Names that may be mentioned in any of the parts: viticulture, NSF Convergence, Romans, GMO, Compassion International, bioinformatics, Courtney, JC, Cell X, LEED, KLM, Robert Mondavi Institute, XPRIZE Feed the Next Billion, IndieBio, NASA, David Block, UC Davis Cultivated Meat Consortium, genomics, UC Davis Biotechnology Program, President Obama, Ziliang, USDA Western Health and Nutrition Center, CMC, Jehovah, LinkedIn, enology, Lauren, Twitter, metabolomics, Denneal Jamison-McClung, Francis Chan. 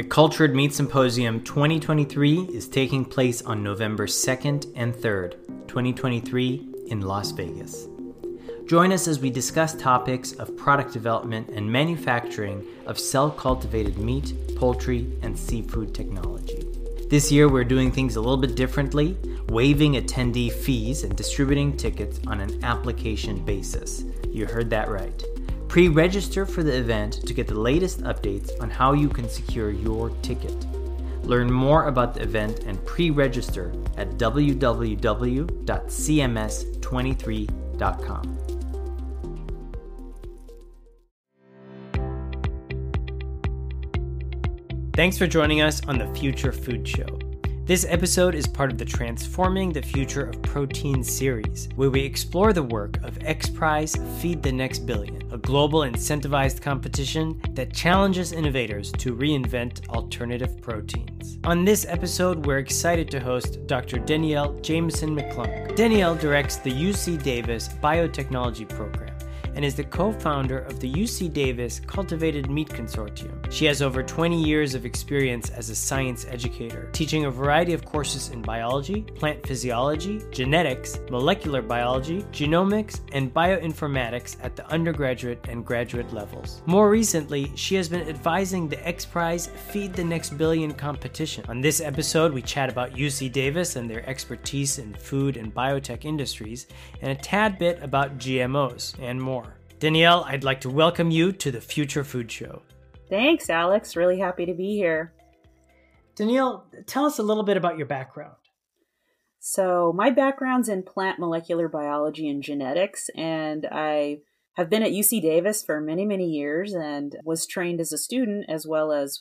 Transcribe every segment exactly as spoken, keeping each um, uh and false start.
The Cultured Meat Symposium twenty twenty-three is taking place on November second and third, twenty twenty-three in Las Vegas. Join us as we discuss topics of product development and manufacturing of cell-cultivated meat, poultry, and seafood technology. This year, we're doing things a little bit differently, waiving attendee fees and distributing tickets on an application basis. You heard that right. Pre-register for the event to get the latest updates on how you can secure your ticket. Learn more about the event and pre-register at w w w dot c m s twenty-three dot com. Thanks for joining us on the Future Food Show. This episode is part of the Transforming the Future of Protein series, where we explore the work of XPRIZE Feed the Next Billion, a global incentivized competition that challenges innovators to reinvent alternative proteins. On this episode, we're excited to host Doctor Denneal Jamison-McClung. Denneal directs the U C Davis Biotechnology Program and is the co-founder of the U C Davis Cultivated Meat Consortium. She has over twenty years of experience as a science educator, teaching a variety of courses in biology, plant physiology, genetics, molecular biology, genomics, and bioinformatics at the undergraduate and graduate levels. More recently, she has been advising the XPRIZE Feed the Next Billion competition. On this episode, we chat about U C Davis and their expertise in food and biotech industries, and a tad bit about G M Os and more. Denneal, I'd like to welcome you to the Future Food Show. Thanks, Alex. Really happy to be here. Denneal, tell us a little bit about your background. So my background's in plant molecular biology and genetics, and I have been at U C Davis for many, many years and was trained as a student as well as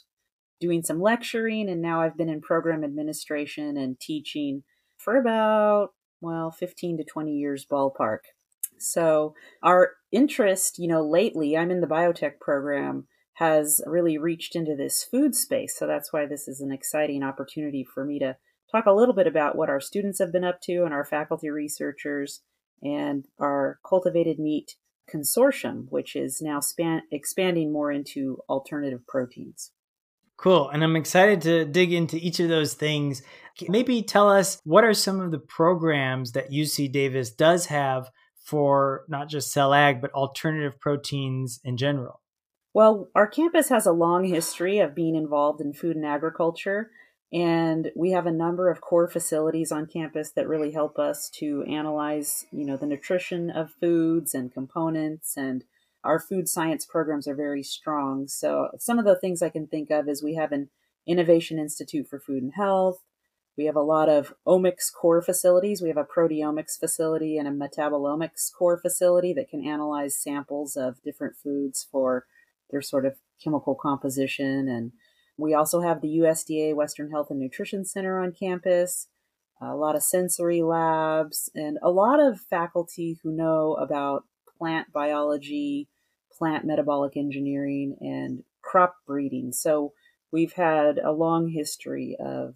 doing some lecturing, and now I've been in program administration and teaching for about, well, fifteen to twenty years ballpark. So our interest, you know, lately, I'm in the biotech program, has really reached into this food space. So that's why this is an exciting opportunity for me to talk a little bit about what our students have been up to and our faculty researchers and our Cultivated Meat Consortium, which is now span- expanding more into alternative proteins. Cool. And I'm excited to dig into each of those things. Maybe tell us, what are some of the programs that U C Davis does have for not just cell ag, but alternative proteins in general? Well, our campus has a long history of being involved in food and agriculture, and we have a number of core facilities on campus that really help us to analyze, you know, the nutrition of foods and components, and our food science programs are very strong. So some of the things I can think of is we have an Innovation Institute for Food and Health. We have a lot of omics core facilities. We have a proteomics facility and a metabolomics core facility that can analyze samples of different foods for their sort of chemical composition. And we also have the U S D A Western Health and Nutrition Center on campus, a lot of sensory labs, and a lot of faculty who know about plant biology, plant metabolic engineering, and crop breeding. So we've had a long history of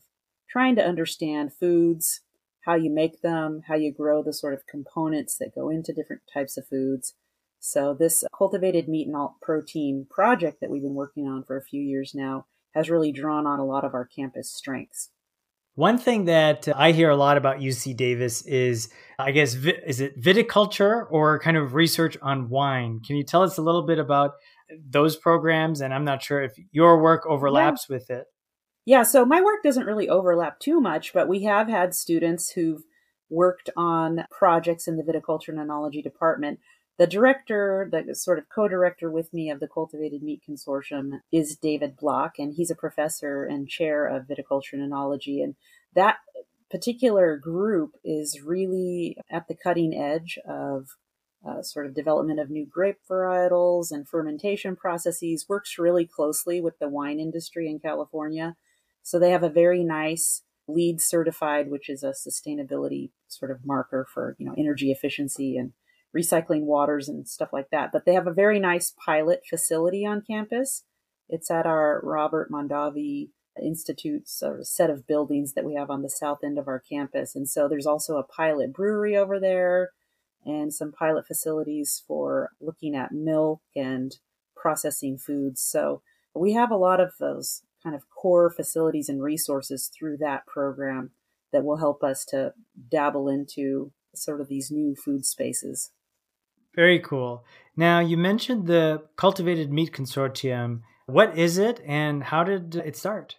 trying to understand foods, how you make them, how you grow the sort of components that go into different types of foods. So this Cultivated Meat and Alt Protein project that we've been working on for a few years now has really drawn on a lot of our campus strengths. One thing that I hear a lot about U C Davis is, I guess, is it viticulture or kind of research on wine? Can you tell us a little bit about those programs? And I'm not sure if your work overlaps yeah. with it. Yeah, so my work doesn't really overlap too much, but we have had students who've worked on projects in the viticulture and enology department. The director, the sort of co-director with me of the Cultivated Meat Consortium is David Block, and he's a professor and chair of viticulture and enology. And that particular group is really at the cutting edge of uh, sort of development of new grape varietals and fermentation processes, works really closely with the wine industry in California. So they have a very nice LEED certified, which is a sustainability sort of marker for, you know, energy efficiency and recycling waters and stuff like that. But they have a very nice pilot facility on campus. It's at our Robert Mondavi Institute sort of set of buildings that we have on the south end of our campus. And so there's also a pilot brewery over there and some pilot facilities for looking at milk and processing foods. So we have a lot of those kind of core facilities and resources through that program that will help us to dabble into sort of these new food spaces. Very cool. Now, you mentioned the Cultivated Meat Consortium. What is it and how did it start?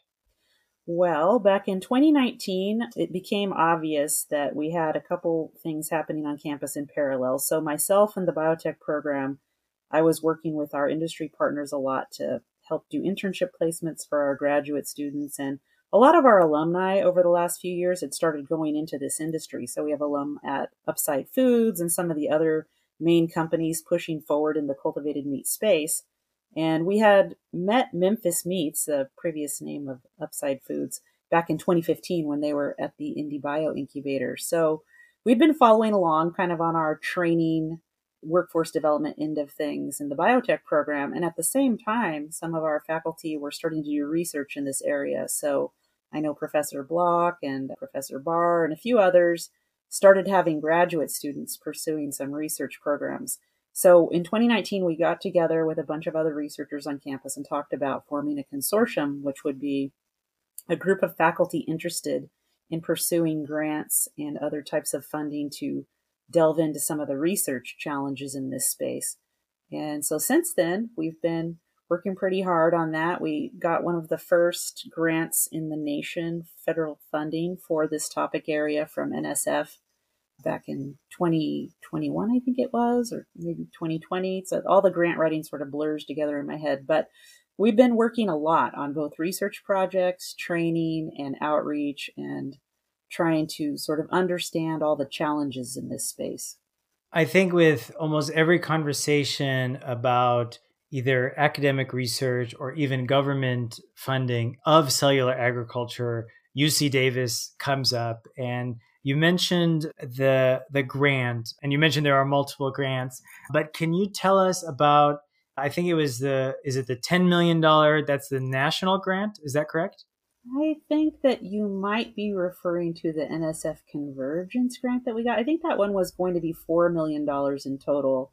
Well, back in twenty nineteen, it became obvious that we had a couple things happening on campus in parallel. So myself and the biotech program, I was working with our industry partners a lot to help do internship placements for our graduate students. And a lot of our alumni over the last few years had started going into this industry. So we have alum at Upside Foods and some of the other main companies pushing forward in the cultivated meat space. And we had met Memphis Meats, the previous name of Upside Foods, back in twenty fifteen when they were at the IndieBio incubator. So we've been following along kind of on our training, workforce development end of things in the biotech program. And at the same time, some of our faculty were starting to do research in this area. So I know Professor Block and Professor Barr and a few others started having graduate students pursuing some research programs. So in twenty nineteen, we got together with a bunch of other researchers on campus and talked about forming a consortium, which would be a group of faculty interested in pursuing grants and other types of funding to delve into some of the research challenges in this space. And so since then, we've been working pretty hard on that. We got one of the first grants in the nation, federal funding for this topic area from N S F back in twenty twenty-one, I think it was, or maybe twenty twenty. So all the grant writing sort of blurs together in my head. But we've been working a lot on both research projects, training, and outreach, and trying to sort of understand all the challenges in this space. I think with almost every conversation about either academic research or even government funding of cellular agriculture, U C Davis comes up. And you mentioned the the grant, and you mentioned there are multiple grants, but can you tell us about, I think it was the, is it the ten million dollars, that's the national grant, is that correct? I think that you might be referring to the N S F Convergence grant that we got. I think that one was going to be four million dollars in total,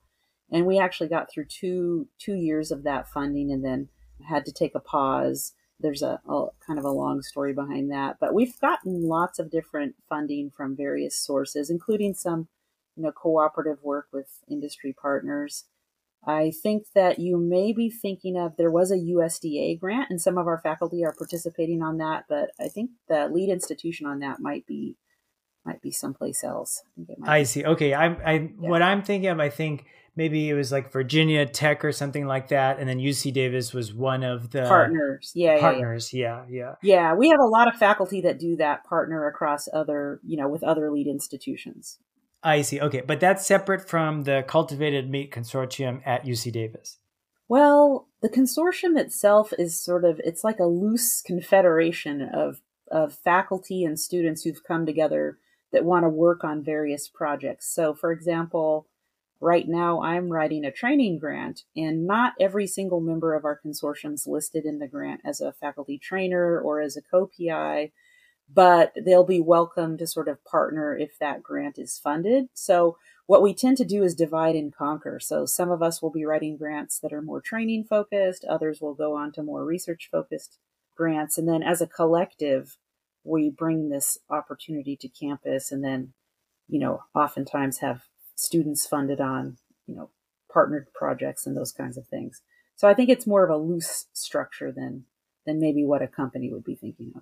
and we actually got through two two years of that funding and then had to take a pause. There's a, a kind of a long story behind that, but we've gotten lots of different funding from various sources, including some, you know, cooperative work with industry partners. I think that you may be thinking of, there was a U S D A grant and some of our faculty are participating on that, but I think the lead institution on that might be, might be someplace else. I, think it might I see. Okay. I'm, I, yeah. What I'm thinking of, I think maybe it was like Virginia Tech or something like that. And then U C Davis was one of the partners. Yeah. Partners. Yeah. Yeah. Yeah. yeah. We have a lot of faculty that do that, partner across other, you know, with other lead institutions. I see. Okay. But that's separate from the Cultivated Meat Consortium at U C Davis. Well, the consortium itself is sort of, it's like a loose confederation of, of faculty and students who've come together that want to work on various projects. So for example, right now I'm writing a training grant, and not every single member of our consortium's listed in the grant as a faculty trainer or as a co-P I, but they'll be welcome to sort of partner if that grant is funded. So what we tend to do is divide and conquer. So some of us will be writing grants that are more training focused, others will go on to more research focused grants. And then as a collective, we bring this opportunity to campus and then, you know, oftentimes have students funded on, you know, partnered projects and those kinds of things. So I think it's more of a loose structure than, than maybe what a company would be thinking of.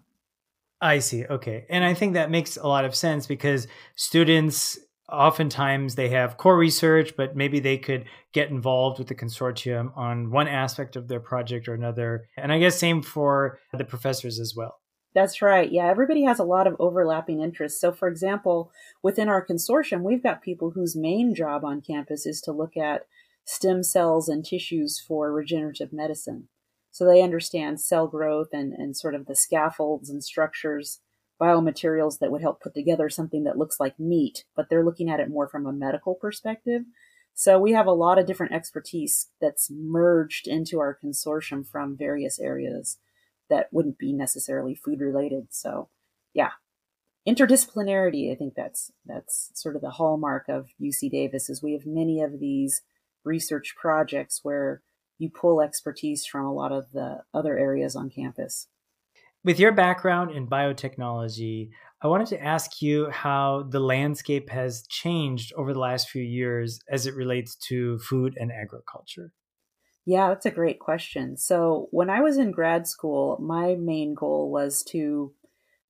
I see. Okay. And I think that makes a lot of sense because students, oftentimes they have core research, but maybe they could get involved with the consortium on one aspect of their project or another. And I guess same for the professors as well. That's right. Yeah. Everybody has a lot of overlapping interests. So for example, within our consortium, we've got people whose main job on campus is to look at stem cells and tissues for regenerative medicine. So they understand cell growth and, and sort of the scaffolds and structures, biomaterials that would help put together something that looks like meat, but they're looking at it more from a medical perspective. So we have a lot of different expertise that's merged into our consortium from various areas that wouldn't be necessarily food related. So yeah, interdisciplinarity, I think that's that's sort of the hallmark of U C Davis is we have many of these research projects where you pull expertise from a lot of the other areas on campus. With your background in biotechnology, I wanted to ask you how the landscape has changed over the last few years as it relates to food and agriculture. Yeah, that's a great question. So when I was in grad school, my main goal was to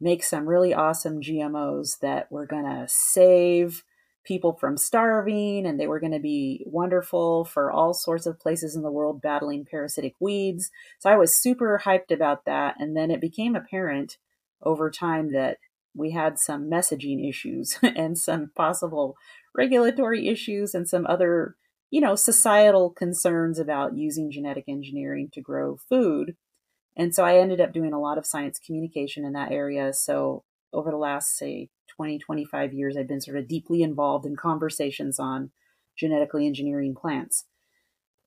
make some really awesome G M Os that were going to save people from starving, and they were going to be wonderful for all sorts of places in the world battling parasitic weeds. So I was super hyped about that. And then it became apparent over time that we had some messaging issues and some possible regulatory issues and some other, you know, societal concerns about using genetic engineering to grow food. And so I ended up doing a lot of science communication in that area. So over the last, say, twenty, twenty-five years, I've been sort of deeply involved in conversations on genetically engineering plants.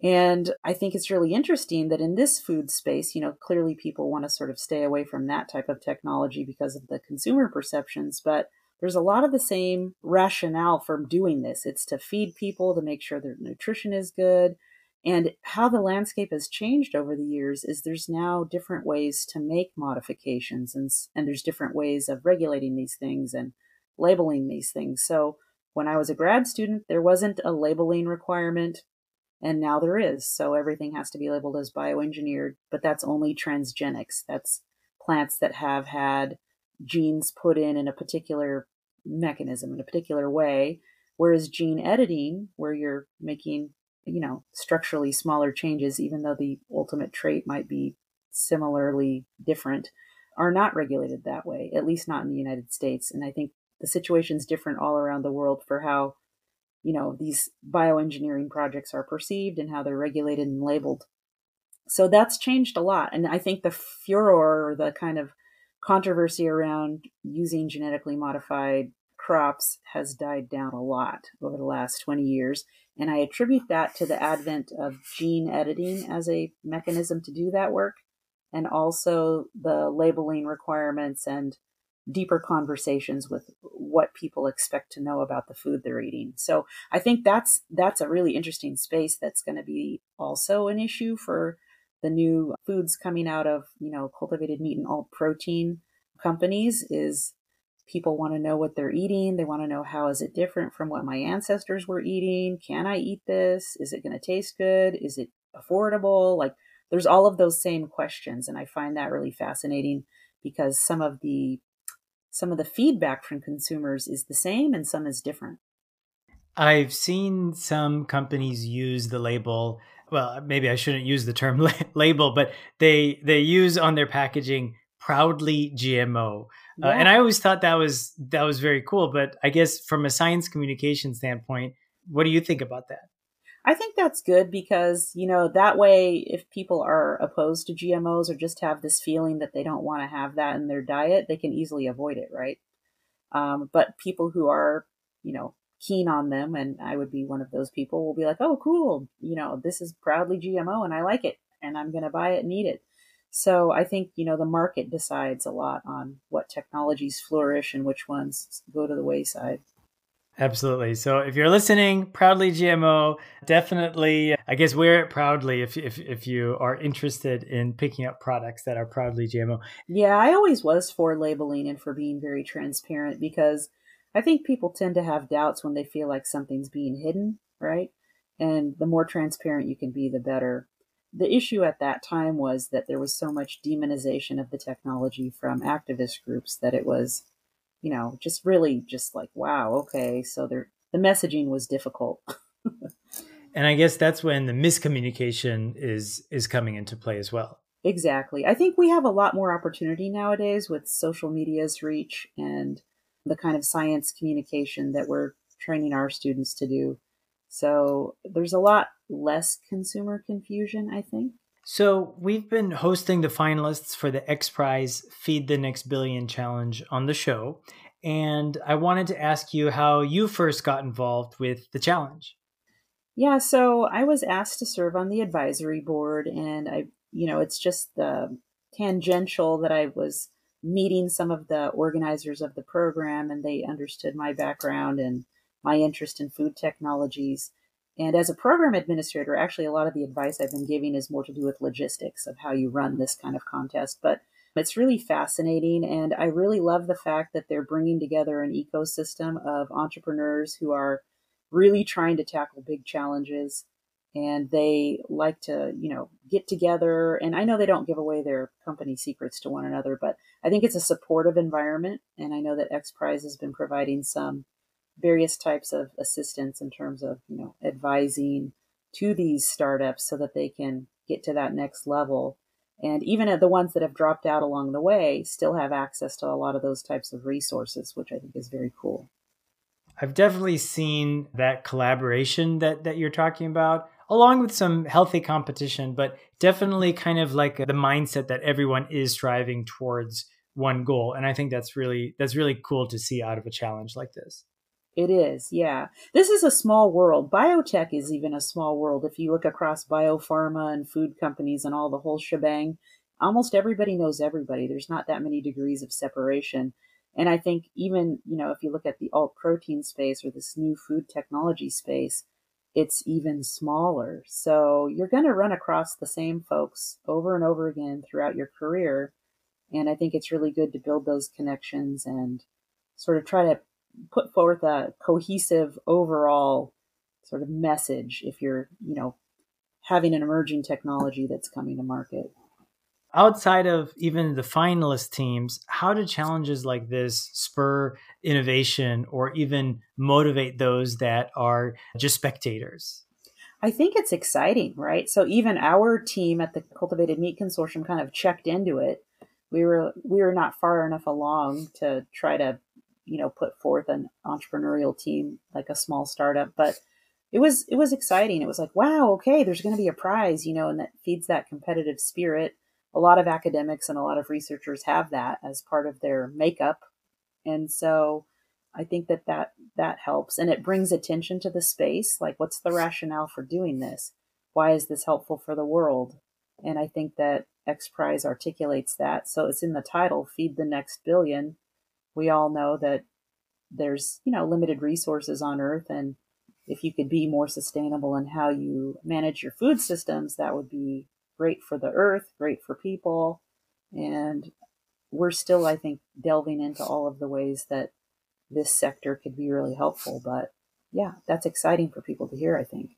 And I think it's really interesting that in this food space, you know, clearly people want to sort of stay away from that type of technology because of the consumer perceptions, but there's a lot of the same rationale for doing this. It's to feed people, to make sure their nutrition is good. And how the landscape has changed over the years is there's now different ways to make modifications, and, and there's different ways of regulating these things and labeling these things. So when I was a grad student, there wasn't a labeling requirement, and now there is. So everything has to be labeled as bioengineered, but that's only transgenics. That's plants that have had genes put in in a particular mechanism, in a particular way, whereas gene editing, where you're making, you know, structurally smaller changes, even though the ultimate trait might be similarly different, are not regulated that way, at least not in the United States. And I think the situation's different all around the world for how, you know, these bioengineering projects are perceived and how they're regulated and labeled. So that's changed a lot. And I think the furor, or the kind of controversy around using genetically modified crops, has died down a lot over the last twenty years. And I attribute that to the advent of gene editing as a mechanism to do that work, and also the labeling requirements and deeper conversations with what people expect to know about the food they're eating. So I think that's that's a really interesting space that's going to be also an issue for the new foods coming out of, you know, cultivated meat and alt protein companies. Is people want to know what they're eating. They want to know, how is it different from what my ancestors were eating? Can I eat this? Is it going to taste good? Is it affordable? Like, there's all of those same questions. And I find that really fascinating, because some of the some of the feedback from consumers is the same and some is different. I've seen some companies use the label, well, maybe I shouldn't use the term label, but they they use on their packaging, proudly G M O. Yeah. Uh, and I always thought that was that was very cool. But I guess from a science communication standpoint, what do you think about that? I think that's good, because, you know, that way, if people are opposed to G M Os or just have this feeling that they don't want to have that in their diet, they can easily avoid it, right? Um, but people who are, you know, keen on them, and I would be one of those people, will be like, oh, cool, you know, this is proudly G M O and I like it and I'm going to buy it and eat it. So I think, you know, the market decides a lot on what technologies flourish and which ones go to the wayside. Absolutely. So if you're listening, proudly G M O, definitely, I guess, wear it proudly if, if if you are interested in picking up products that are proudly G M O. Yeah, I always was for labeling and for being very transparent, because I think people tend to have doubts when they feel like something's being hidden, right? And the more transparent you can be, the better. The issue at that time was that there was so much demonization of the technology from activist groups that it was, you know, just really just like, wow, okay. So there, the messaging was difficult. And I guess that's when the miscommunication is, is coming into play as well. Exactly. I think we have a lot more opportunity nowadays with social media's reach and the kind of science communication that we're training our students to do. So there's a lot less consumer confusion, I think. So we've been hosting the finalists for the XPRIZE Feed the Next Billion Challenge on the show. And I wanted to ask you how you first got involved with the challenge. Yeah, so I was asked to serve on the advisory board. And I, you know, it's just the tangential that I was meeting some of the organizers of the program, and they understood my background and my interest in food technologies. And as a program administrator, actually, a lot of the advice I've been giving is more to do with logistics of how you run this kind of contest. But It's really fascinating, and I really love the fact that they're bringing together an ecosystem of entrepreneurs who are really trying to tackle big challenges, and they like to, you know, get together. And I know they don't give away their company secrets to one another, but I think it's a supportive environment. And I know that XPRIZE has been providing some various types of assistance in terms of, you know, advising to these startups so that they can get to that next level. And even at the ones that have dropped out along the way still have access to a lot of those types of resources, which I think is very cool. I've definitely seen that collaboration that, that you're talking about, along with some healthy competition, but definitely kind of like the mindset that everyone is striving towards one goal. And I think that's really, that's really cool to see out of a challenge like this. It is, yeah. This is a small world. Biotech is even a small world. If you look across biopharma and food companies and all the whole shebang, almost everybody knows everybody. There's not that many degrees of separation. And I think even, you know, if you look at the alt protein space or this new food technology space, it's even smaller. So you're going to run across the same folks over and over again throughout your career. And I think it's really good to build those connections and sort of try to put forth a cohesive overall sort of message if you're, you know, having an emerging technology that's coming to market. Outside of even the finalist teams, how do challenges like this spur innovation or even motivate those that are just spectators? I think it's exciting, right? So even our team at the Cultivated Meat Consortium kind of checked into it. We were we were not far enough along to try to, you know, put forth an entrepreneurial team like a small startup, but it was it was exciting. It was like, wow, okay, there's going to be a prize, you know, and that feeds that competitive spirit. A lot of academics and a lot of researchers have that as part of their makeup. And so I think that that, that helps. And it brings attention to the space. Like, what's the rationale for doing this? Why is this helpful for the world? And I think that XPRIZE articulates that. So it's in the title, Feed the Next Billion. We all know that there's, you know, limited resources on Earth. And if you could be more sustainable in how you manage your food systems, that would be great for the earth, great for people. And we're still, I think, delving into all of the ways that this sector could be really helpful. But yeah, that's exciting for people to hear, I think.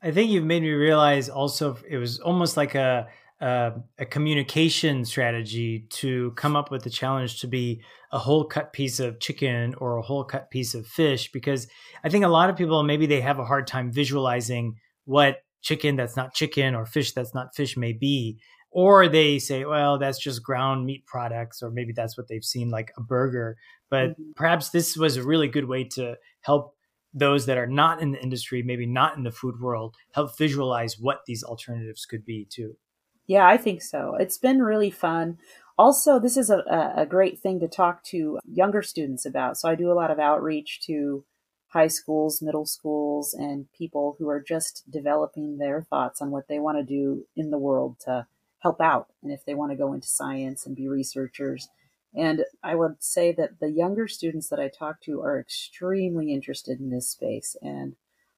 I think you've made me realize also it was almost like a, a, a communication strategy to come up with the challenge to be a whole cut piece of chicken or a whole cut piece of fish, because I think a lot of people, maybe they have a hard time visualizing what chicken that's not chicken or fish that's not fish may be, or they say, well, that's just ground meat products, or maybe that's what they've seen, like a burger. But mm-hmm. perhaps this was a really good way to help those that are not in the industry, maybe not in the food world, help visualize what these alternatives could be too. Yeah, I think so. It's been really fun. Also, this is a, a great thing to talk to younger students about. So I do a lot of outreach to high schools, middle schools, and people who are just developing their thoughts on what they want to do in the world to help out. And if they want to go into science and be researchers. And I would say that the younger students that I talk to are extremely interested in this space. And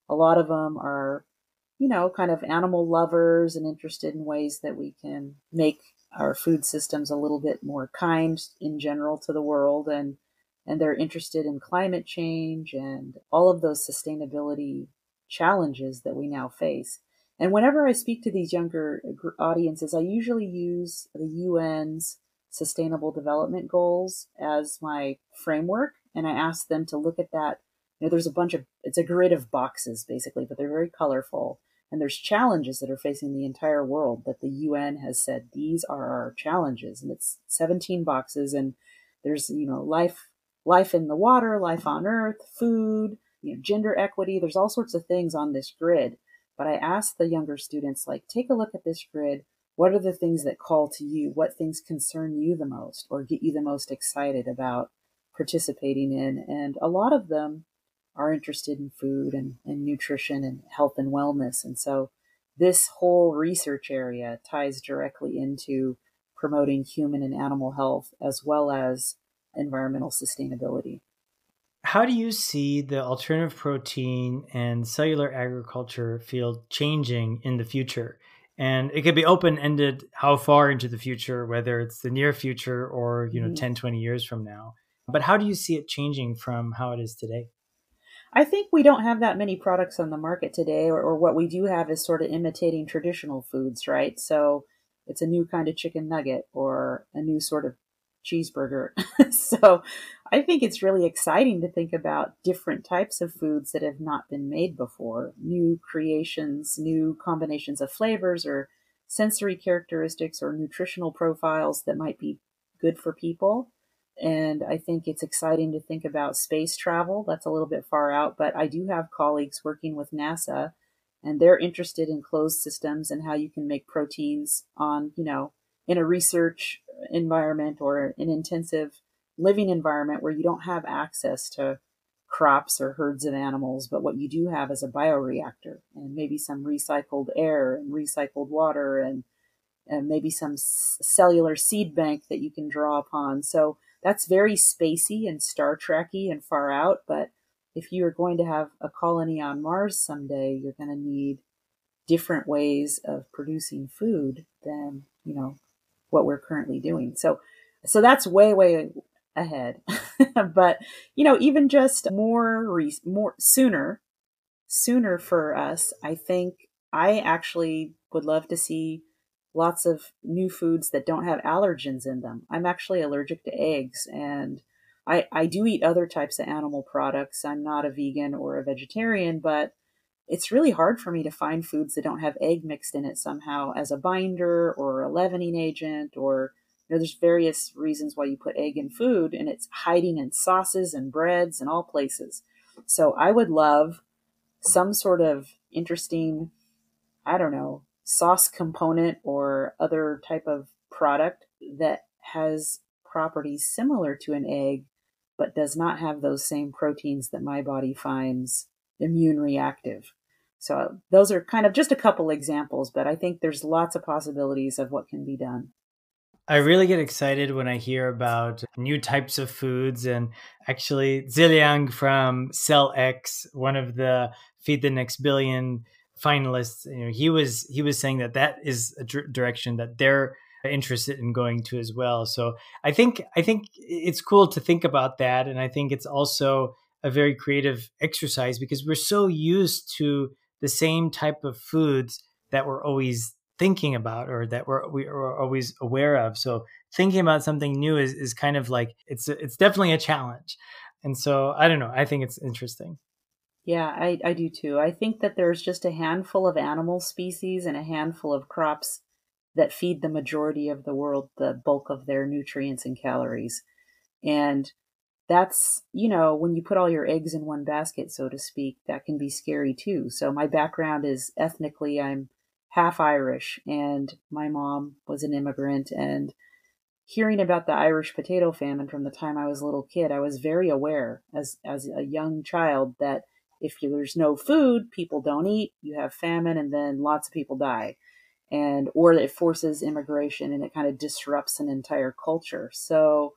a lot of them are, you know, kind of animal lovers and interested in ways that we can make our food systems a little bit more kind in general to the world. And And they're interested in climate change and all of those sustainability challenges that we now face. And whenever I speak to these younger audiences, I usually use the U N's Sustainable Development Goals as my framework. And I ask them to look at that. You know, there's a bunch of, it's a grid of boxes basically, but they're very colorful. And there's challenges that are facing the entire world that the U N has said, these are our challenges. And it's seventeen boxes, and there's, you know, life, life in the water, life on earth, food, you know, gender equity. There's all sorts of things on this grid. But I asked the younger students, like, take a look at this grid. What are the things that call to you? What things concern you the most or get you the most excited about participating in? And a lot of them are interested in food and, and nutrition and health and wellness. And so this whole research area ties directly into promoting human and animal health as well as environmental sustainability. How do you see the alternative protein and cellular agriculture field changing in the future? And it could be open-ended how far into the future, whether it's the near future or, you know, mm-hmm. ten, twenty years from now. But how do you see it changing from how it is today? I think we don't have that many products on the market today, or, or what we do have is sort of imitating traditional foods, right? So it's a new kind of chicken nugget or a new sort of cheeseburger. So I think it's really exciting to think about different types of foods that have not been made before, new creations, new combinations of flavors or sensory characteristics or nutritional profiles that might be good for people. And I think it's exciting to think about space travel. That's a little bit far out, but I do have colleagues working with NASA, and they're interested in closed systems and how you can make proteins on, you know, in a research environment or an intensive living environment where you don't have access to crops or herds of animals, but what you do have is a bioreactor and maybe some recycled air and recycled water and, and maybe some s- cellular seed bank that you can draw upon. So that's very spacey and Star Trek-y and far out. But if you're going to have a colony on Mars someday, you're going to need different ways of producing food than, you know, what we're currently doing. So, so that's way, way ahead. But, you know, even just more, re- more sooner, sooner for us, I think I actually would love to see lots of new foods that don't have allergens in them. I'm actually allergic to eggs, and I, I do eat other types of animal products. I'm not a vegan or a vegetarian, but it's really hard for me to find foods that don't have egg mixed in it somehow as a binder or a leavening agent, or, you know, there's various reasons why you put egg in food, and it's hiding in sauces and breads and all places. So I would love some sort of interesting, I don't know, sauce component or other type of product that has properties similar to an egg, but does not have those same proteins that my body finds immune reactive. So those are kind of just a couple examples, but I think there's lots of possibilities of what can be done. I really get excited when I hear about new types of foods. And actually, Ziliang from Cell X, one of the Feed the Next Billion finalists, you know, he was he was saying that that is a d- direction that they're interested in going to as well. So I think I think it's cool to think about that, and I think it's also a very creative exercise because we're so used to the same type of foods that we're always thinking about or that we're we are always aware of. So thinking about something new is is kind of like it's a, it's definitely a challenge, and so I don't know. I think it's interesting. Yeah, I, I do too. I think that there's just a handful of animal species and a handful of crops that feed the majority of the world, the bulk of their nutrients and calories. And that's, you know, when you put all your eggs in one basket, so to speak, that can be scary too. So my background is ethnically, I'm half Irish, and my mom was an immigrant. And hearing about the Irish potato famine from the time I was a little kid, I was very aware as, as a young child that if there's no food, people don't eat, you have famine, and then lots of people die. And or it forces immigration, and it kind of disrupts an entire culture. So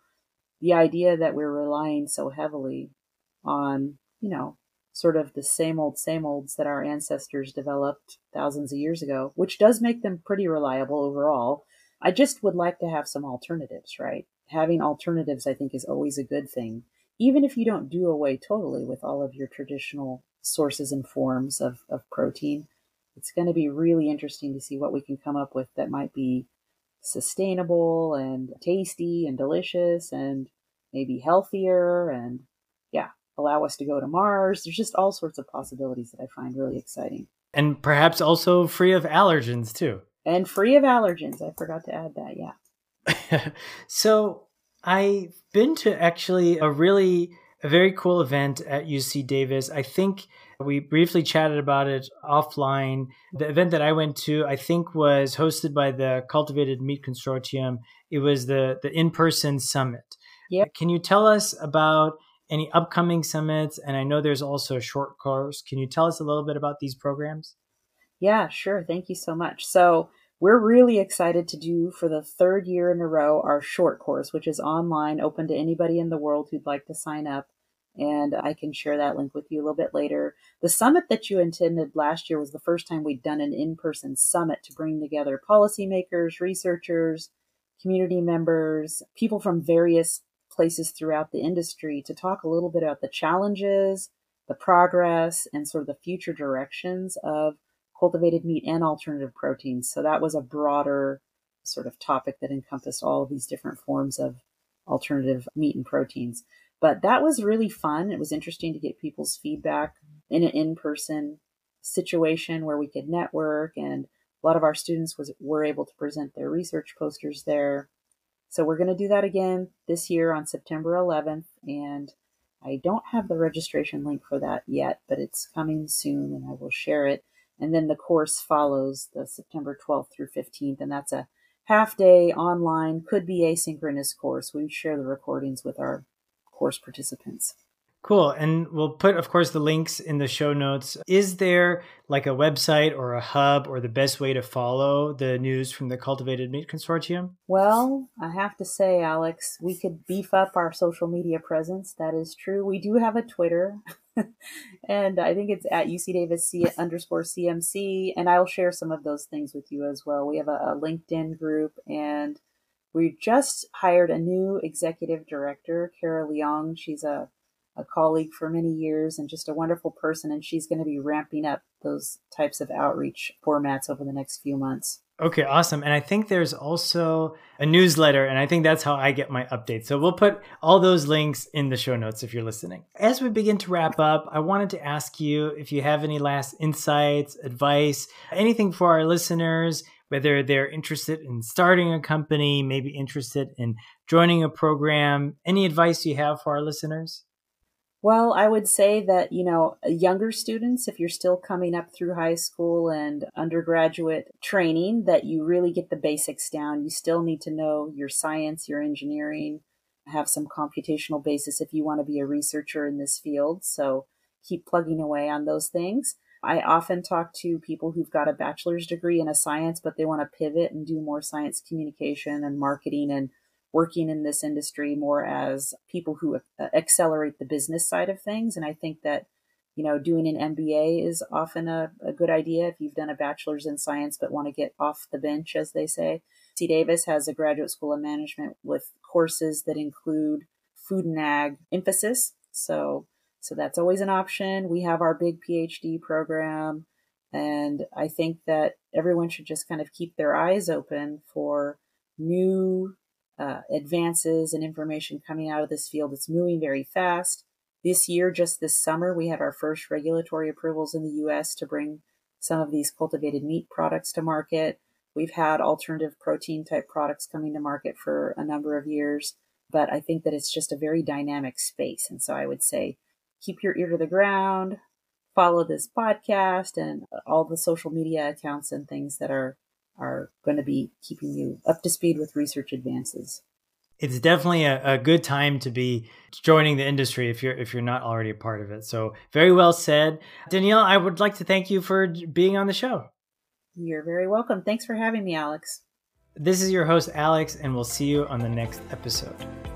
the idea that we're relying so heavily on, you know, sort of the same old, same olds that our ancestors developed thousands of years ago, which does make them pretty reliable overall. I just would like to have some alternatives, right? Having alternatives, I think, is always a good thing. Even if you don't do away totally with all of your traditional sources and forms of, of protein, it's going to be really interesting to see what we can come up with that might be sustainable and tasty and delicious and maybe healthier and, yeah, allow us to go to Mars. There's just all sorts of possibilities that I find really exciting. And perhaps also free of allergens, too. And free of allergens. I forgot to add that, yeah. So I've been to actually a really, a very cool event at U C Davis. I think we briefly chatted about it offline. The event that I went to, I think, was hosted by the Cultivated Meat Consortium. It was the, the in-person summit. Yeah. Can you tell us about any upcoming summits? And I know there's also a short course. Can you tell us a little bit about these programs? Yeah, sure. Thank you so much. So we're really excited to do for the third year in a row our short course, which is online, open to anybody in the world who'd like to sign up. and I can share that link with you a little bit later. The summit that you attended last year was the first time we'd done an in-person summit to bring together policymakers, researchers, community members, people from various places throughout the industry to talk a little bit about the challenges, the progress, and sort of the future directions of cultivated meat and alternative proteins. So that was a broader sort of topic that encompassed all of these different forms of alternative meat and proteins. But that was really fun. It was interesting to get people's feedback in an in-person situation where we could network, and a lot of our students was, were able to present their research posters there. So we're going to do that again this year on September eleventh, and I don't have the registration link for that yet, but it's coming soon and I will share it. And then the course follows the September twelfth through fifteenth, and that's a half day online, could be asynchronous course. We share the recordings with our course participants. Cool. And we'll put, of course, the links in the show notes. Is there like a website or a hub or the best way to follow the news from the Cultivated Meat Consortium? Well, I have to say, Alex, we could beef up our social media presence. That is true. We do have a Twitter and I think it's at U C Davis underscore C M C. And I'll share some of those things with you as well. We have a, a LinkedIn group, and we just hired a new executive director, Kara Leong. She's a a colleague for many years and just a wonderful person. And she's going to be ramping up those types of outreach formats over the next few months. Okay, awesome. And I think there's also a newsletter, and I think that's how I get my updates. So we'll put all those links in the show notes if you're listening. As we begin to wrap up, I wanted to ask you if you have any last insights, advice, anything for our listeners, whether they're interested in starting a company, maybe interested in joining a program, any advice you have for our listeners? Well, I would say that, you know, younger students, if you're still coming up through high school and undergraduate training, that you really get the basics down. You still need to know your science, your engineering, have some computational basis if you want to be a researcher in this field. So keep plugging away on those things. I often talk to people who've got a bachelor's degree in a science, but they want to pivot and do more science communication and marketing and working in this industry more as people who accelerate the business side of things. And I think that, you know, doing an M B A is often a, a good idea if you've done a bachelor's in science but want to get off the bench, as they say. U C Davis has a graduate school of management with courses that include food and ag emphasis. So, so that's always an option. We have our big PhD program. And I think that everyone should just kind of keep their eyes open for new Uh, advances and information coming out of this field. It's moving very fast. This year, just this summer, we had our first regulatory approvals in the U S to bring some of these cultivated meat products to market. We've had alternative protein type products coming to market for a number of years, but I think that it's just a very dynamic space. And so I would say, keep your ear to the ground, follow this podcast and all the social media accounts and things that are are going to be keeping you up to speed with research advances. It's definitely a, a good time to be joining the industry if you're if you're not already a part of it. So very well said. Denneal, I would like to thank you for being on the show. You're very welcome. Thanks for having me, Alex. This is your host, Alex, and we'll see you on the next episode.